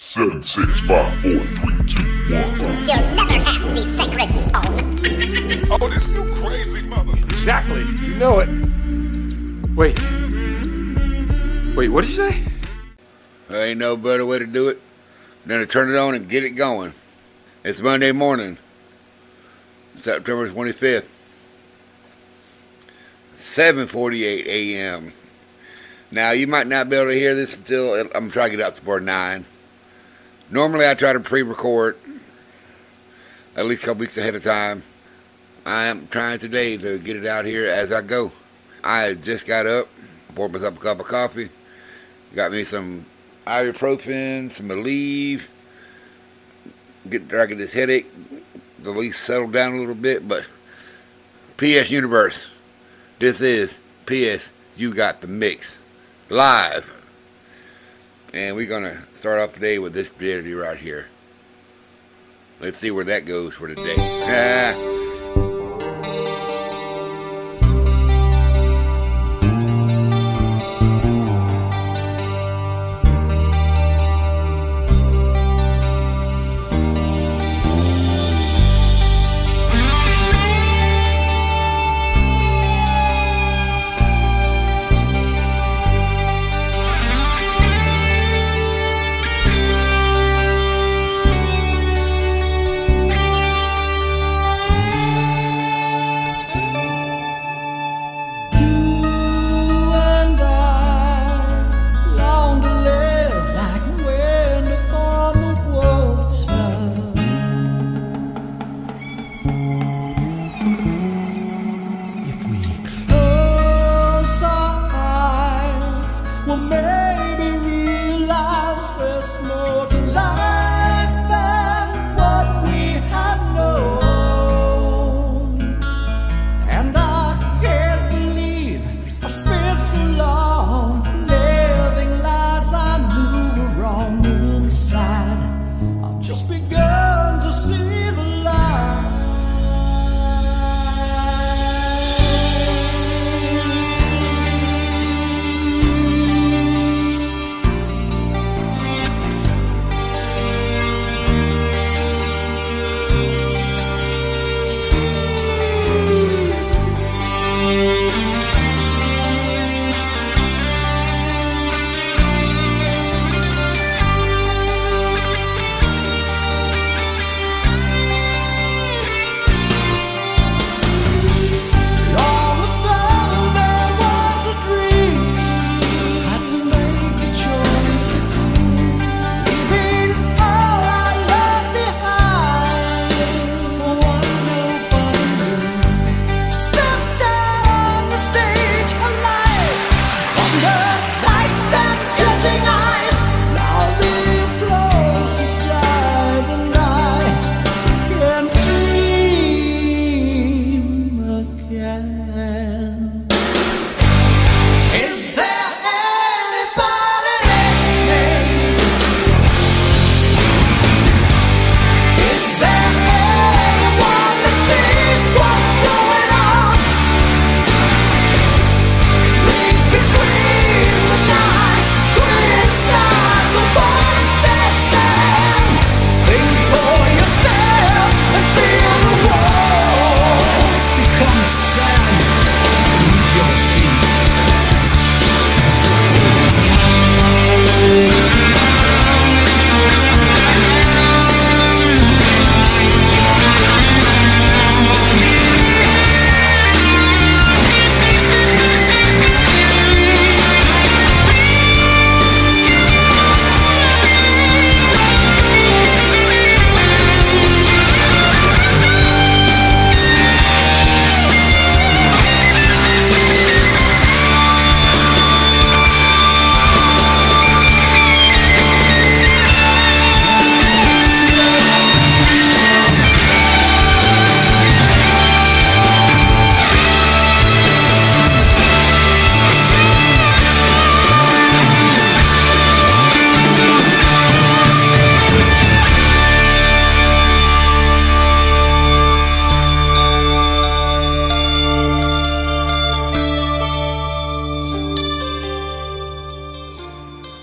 7, 6, 5, 4, 3, 2, 1. You'll never have the sacred stone. Oh, this you crazy mother. Exactly. You know it. Wait. Wait, what did you say? There ain't no better way to do it than to turn it on and get it going. It's Monday morning, September 25th, 7:48 a.m. Now, you might not be able to hear this until I'm trying to get out to part 9. Normally, I try to pre-record at least a couple weeks ahead of time. I am trying today to get it out here as I go. I just got up, poured myself a cup of coffee, got me some ibuprofen, some Aleve, try to get this headache, at least settle down a little bit. But PS Universe, this is PS You Got the Mix Live. And we're going to start off today with this video right here. Let's see where that goes for today.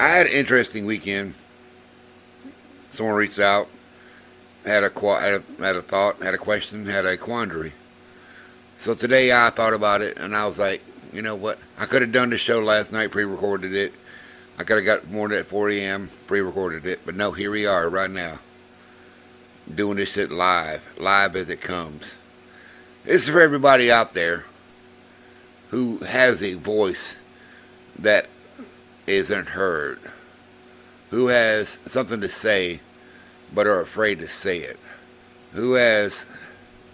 I had an interesting weekend. Someone reached out, had a thought, had a question, had a quandary. So today I thought about it, and I was like, you know what? I could have done this show last night, pre-recorded it. I could have got more at 4 a.m., pre-recorded it. But no, here we are right now, doing this shit live, live as it comes. It's for everybody out there who has a voice that isn't heard, who has something to say but are afraid to say it, who has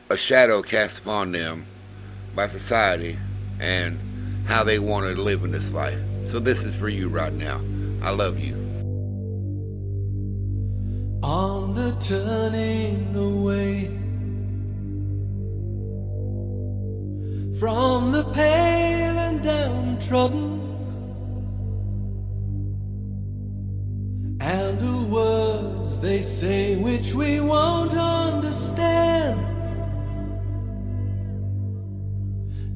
a shadow cast upon them by society and how they want to live in this life. So this is for you right now. I love you. On the turning away from the pale and downtrodden, and the words they say which we won't understand.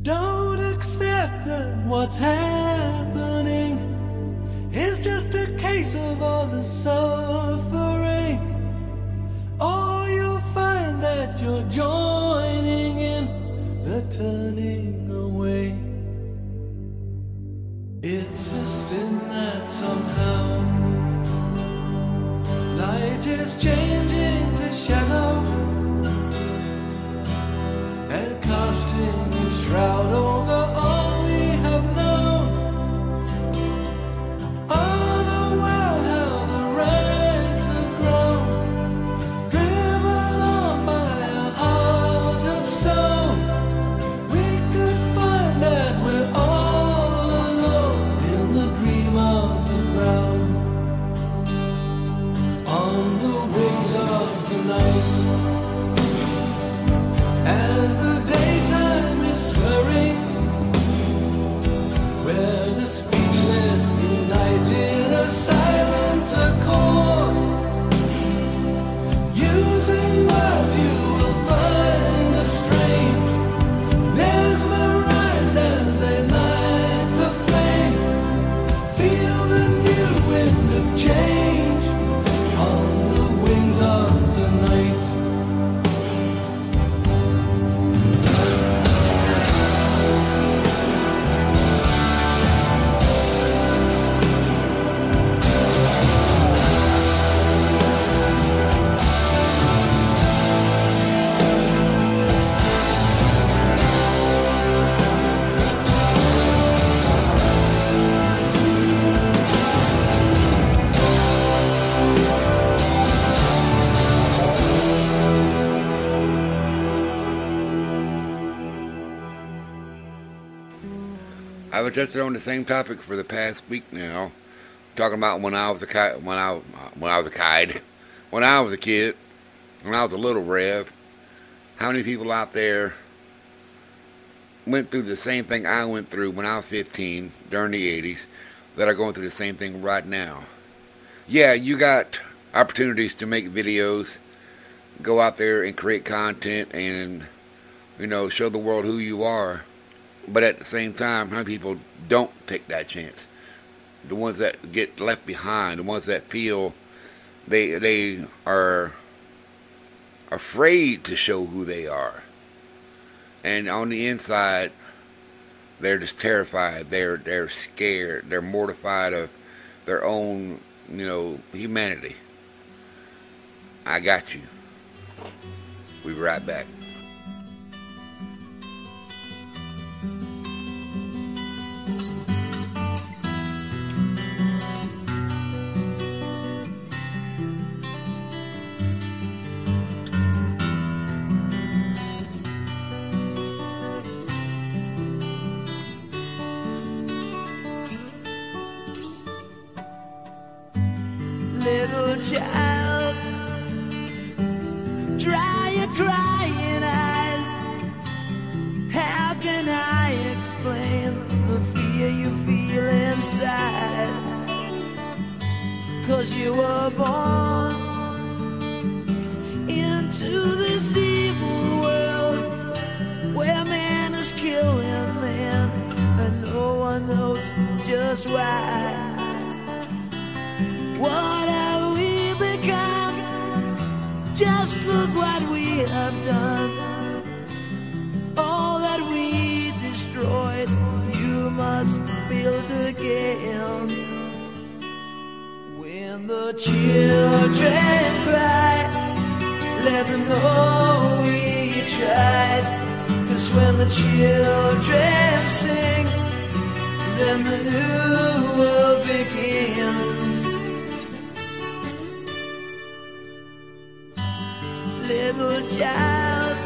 Don't accept that what's happening is just a case of all the suffering, or you'll find that you're joining in the turning away. It's a sin that somehow light is changing to shadow and casting its shroud over all we have known. Unaware how the ranks have grown, driven on by a heart of stone, we could find that we're all alone in the dream of the ground. On the wings of the night, as the daytime is slurring, where the speechless unite in a silent accord, using words you will find the strange, mesmerized as they light the flame, feel the new wind of change. I've adjusted on the same topic for the past week now, talking about when I was a kid, when I was a little Rev. How many people out there went through the same thing I went through when I was 15 during the 80s that are going through the same thing right now? Yeah, you got opportunities to make videos, go out there and create content, and you know, show the world who you are. But at the same time, how many people don't take that chance? The ones that get left behind, the ones that feel they are afraid to show who they are. And on the inside, they're just terrified. They're scared. They're mortified of their own, you know, humanity. I got you. We'll be right back. Child, dry your crying eyes. How can I explain the fear you feel inside? 'Cause you were born into this evil world where man is killing man, and no one knows just why. What have we become? Just look what we have done, all that we destroyed. You must build again. When the children cry, let them know we tried. 'Cause when the children sing, then the new world begins. Little child,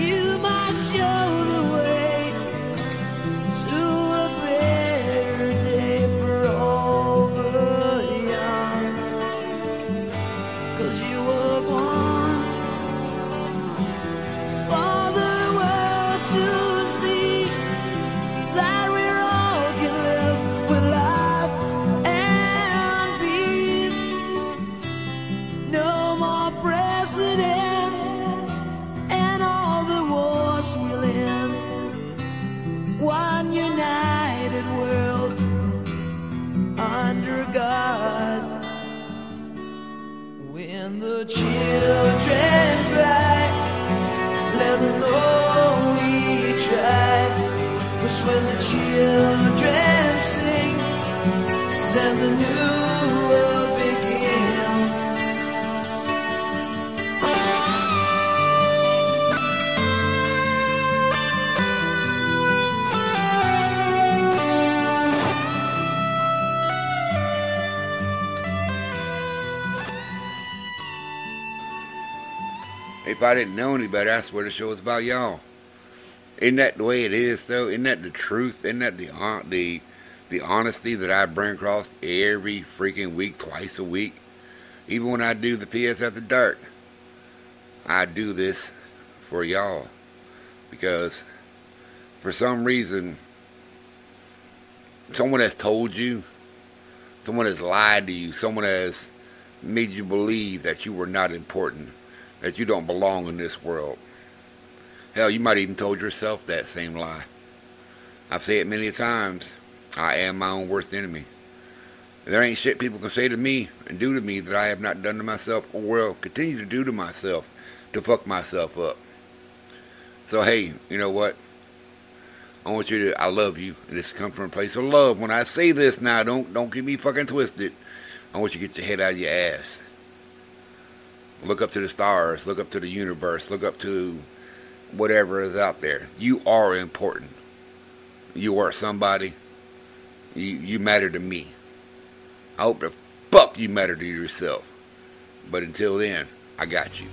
you must show the way to a better day for all the young. 'Cause you were born for the world to see that we're all gonna live with love and peace. No more presidents, and all the wars will end. One united world under God. When the children cry, let them know we tried. 'Cause when the children sing, then the new world begins. If I didn't know any better, I swear the show was about y'all. Isn't that the way it is, though? Isn't that the truth? Isn't that the honesty that I bring across every freaking week, twice a week? Even when I do the PS After Dark, I do this for y'all. Because for some reason, someone has told you, someone has lied to you, someone has made you believe that you were not important, that you don't belong in this world. Hell, you might even told yourself that same lie. I've said it many times. I am my own worst enemy. There ain't shit people can say to me and do to me that I have not done to myself, or will continue to do to myself, to fuck myself up. So hey, you know what? I want you to, I love you. And this comes from a place of love. When I say this now, don't get me fucking twisted. I want you to get your head out of your ass. Look up to the stars. Look up to the universe. Look up to whatever is out there. You are important. You are somebody. You matter to me. I hope the fuck you matter to yourself. But until then, I got you.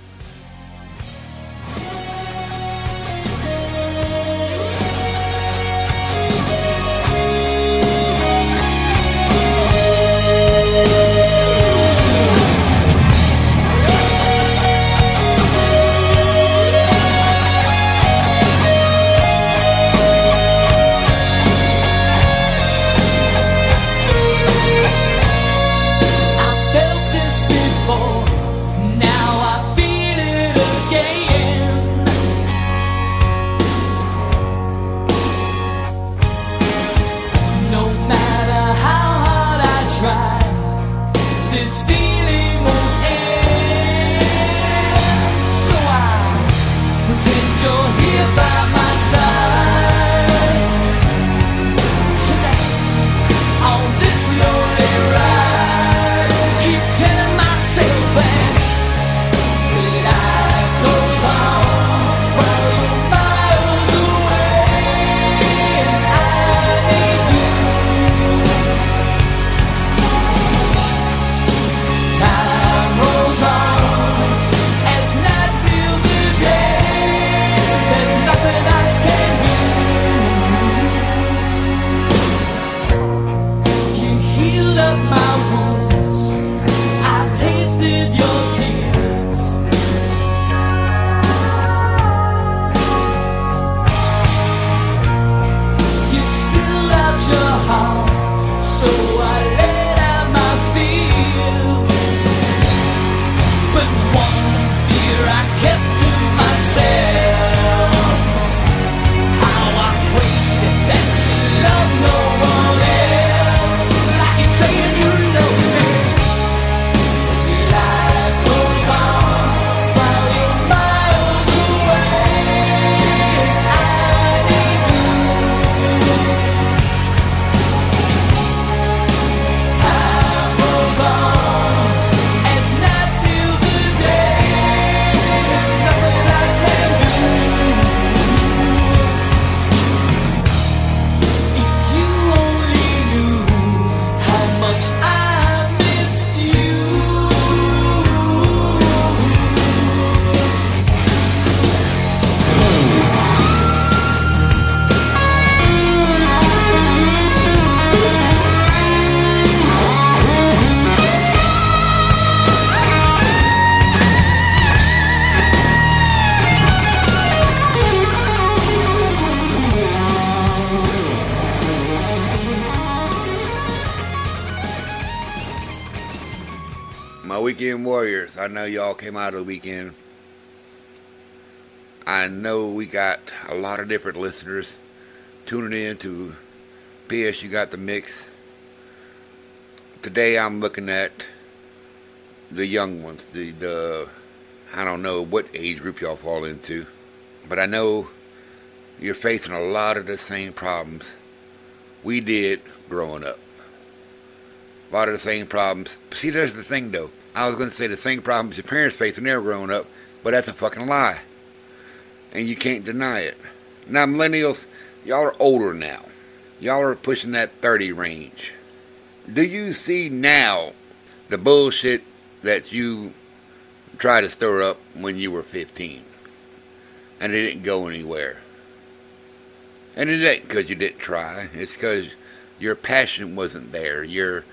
my weekend warriors, I know y'all came out of the weekend. I know we got a lot of different listeners tuning in to PS You Got the Mix. Today I'm looking at the young ones, the I don't know what age group y'all fall into, but I know you're facing a lot of the same problems we did growing up. A lot of the same problems. See, that's the thing, though. I was going to say the same problems your parents faced when they were growing up, but that's a fucking lie. And you can't deny it. Now, millennials, y'all are older now. Y'all are pushing that 30 range. Do you see now the bullshit that you tried to stir up when you were 15? And it didn't go anywhere. And it ain't because you didn't try. It's because your passion wasn't there. Your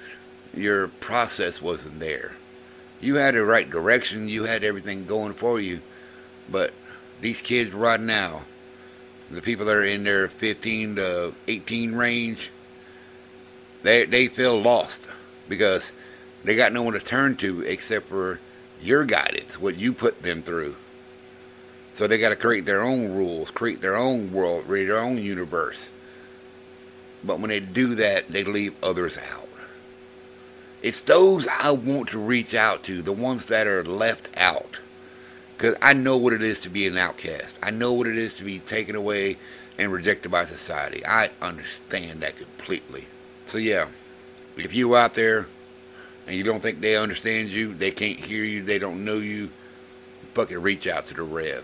process wasn't there. You had the right direction. You had everything going for you. But these kids right now, the people that are in their 15 to 18 range, they feel lost because they got no one to turn to except for your guidance, what you put them through. So they got to create their own rules, create their own world, create their own universe. But when they do that, they leave others out. It's those I want to reach out to, the ones that are left out. Because I know what it is to be an outcast. I know what it is to be taken away and rejected by society. I understand that completely. So yeah, if you out there and you don't think they understand you, they can't hear you, they don't know you, fucking reach out to the Rev.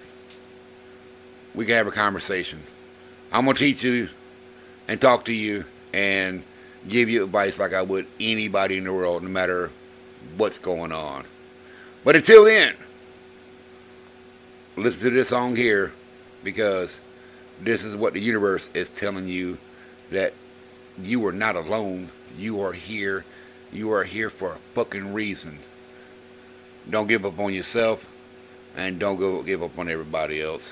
We can have a conversation. I'm going to teach you and talk to you and give you advice like I would anybody in the world, no matter what's going on. But until then, listen to this song here, because this is what the universe is telling you, that you are not alone. You are here. You are here for a fucking reason. Don't give up on yourself, and don't go give up on everybody else.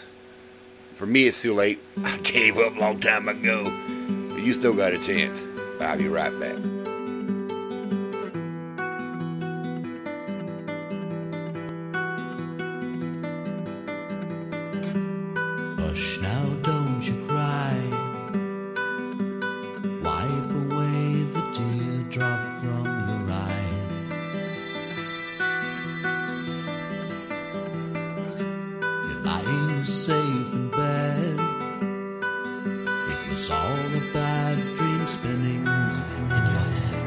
For me, it's too late. I gave up a long time ago. But you still got a chance. I'll be right back. Hush now, don't you cry. Wipe away the teardrop from your eye. You're lying safe in bed. It was all a bad dream spinning in your head.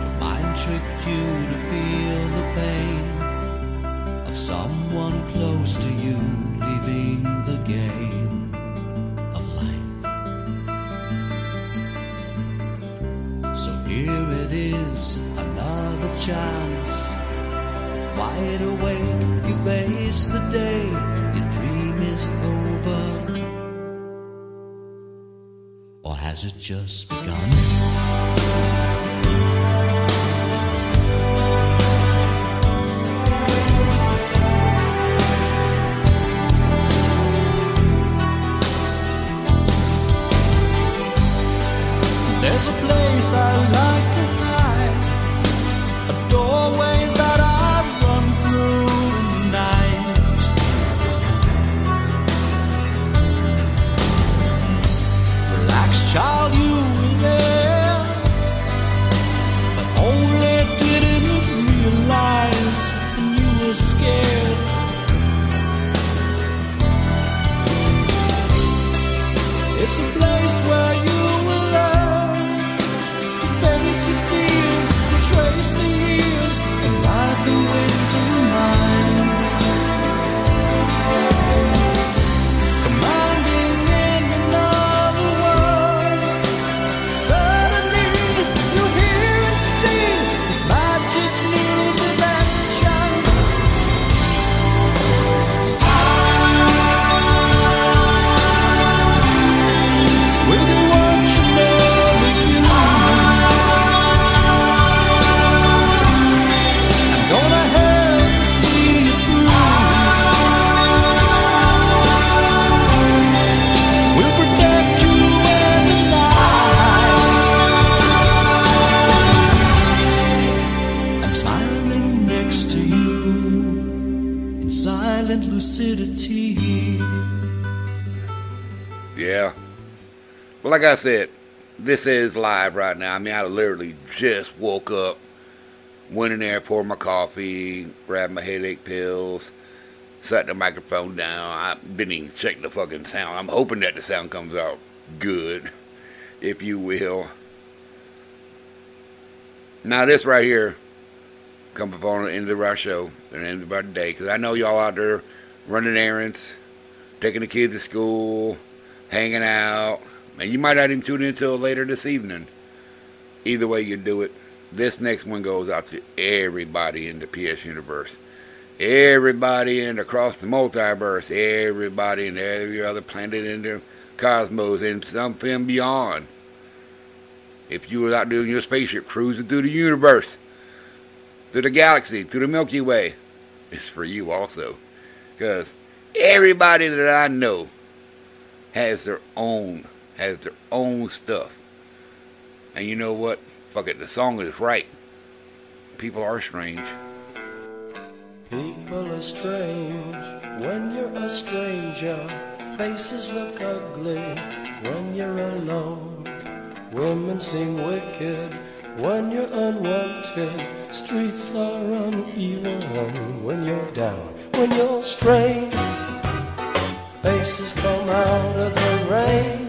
Your mind tricked you to feel the pain of someone close to you leaving the game of life. So here it is, another chance. Wide awake, you face the day. Your dream is over, or has it just begun? There's a place I like to hide, a doorway that I run through in the night. Relax, child, you were there, but only didn't realize, and you were scared. It's a place where you will learn. Trace the years. But like I said, this is live right now. I mean, I literally just woke up, went in there, poured my coffee, grabbed my headache pills, sat the microphone down. I didn't even check the fucking sound. I'm hoping that the sound comes out good, if you will. Now this right here comes up on the end of our show and the end of our day, because I know y'all out there running errands, taking the kids to school, hanging out, and you might not even tune in until later this evening. Either way you do it, this next one goes out to everybody in the PS Universe, everybody in across the multiverse, everybody in every other planet in the cosmos, and something beyond. If you were out doing your spaceship, cruising through the universe, through the galaxy, through the Milky Way, it's for you also. Because everybody that I know has their own stuff. And you know what? Fuck it, the song is right. People are strange. People are strange when you're a stranger. Faces look ugly when you're alone. Women seem wicked when you're unwanted. Streets are uneven when you're down. When you're strange, faces come out of the rain.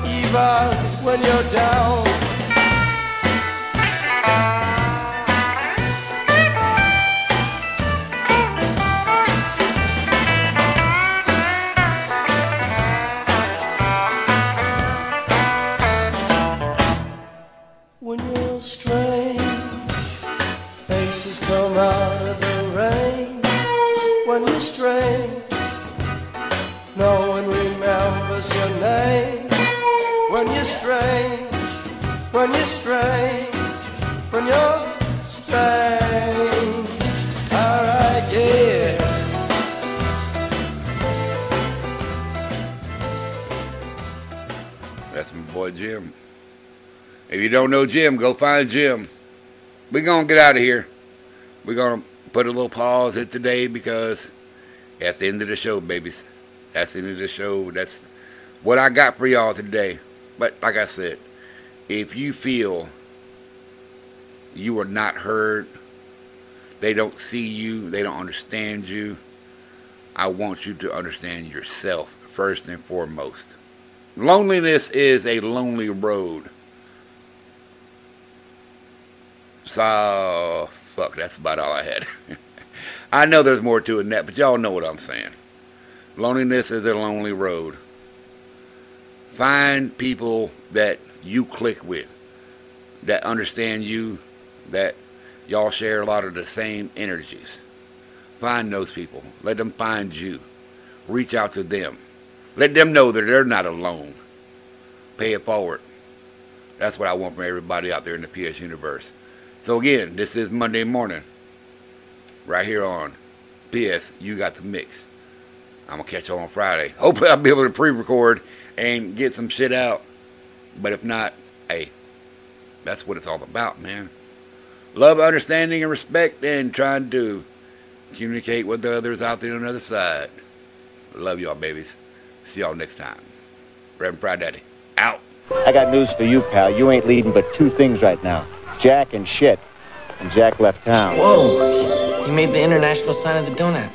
uneven when you're down. Jim. If you don't know Jim, go find Jim. We're going to get out of here. We're going to put a little pause in today, because that's the end of the show, babies. That's the end of the show. That's what I got for y'all today. But like I said, if you feel you are not heard, they don't see you, they don't understand you, I want you to understand yourself first and foremost. Loneliness is a lonely road. So, fuck, that's about all I had. I know there's more to it than that, but y'all know what I'm saying. Loneliness is a lonely road. Find people that you click with, that understand you, that y'all share a lot of the same energies. Find those people. Let them find you. Reach out to them. Let them know that they're not alone. Pay it forward. That's what I want from everybody out there in the PS Universe. So again, this is Monday morning, right here on PS You Got the Mix. I'm going to catch you on Friday. Hopefully I'll be able to pre-record and get some shit out. But if not, hey, that's what it's all about, man. Love, understanding, and respect, and trying to communicate with the others out there on the other side. Love y'all, babies. See y'all next time. Reverend Pride Daddy, out. I got news for you, pal. You ain't leading but two things right now. Jack and shit. And Jack left town. Whoa. He made the international sign of the donut.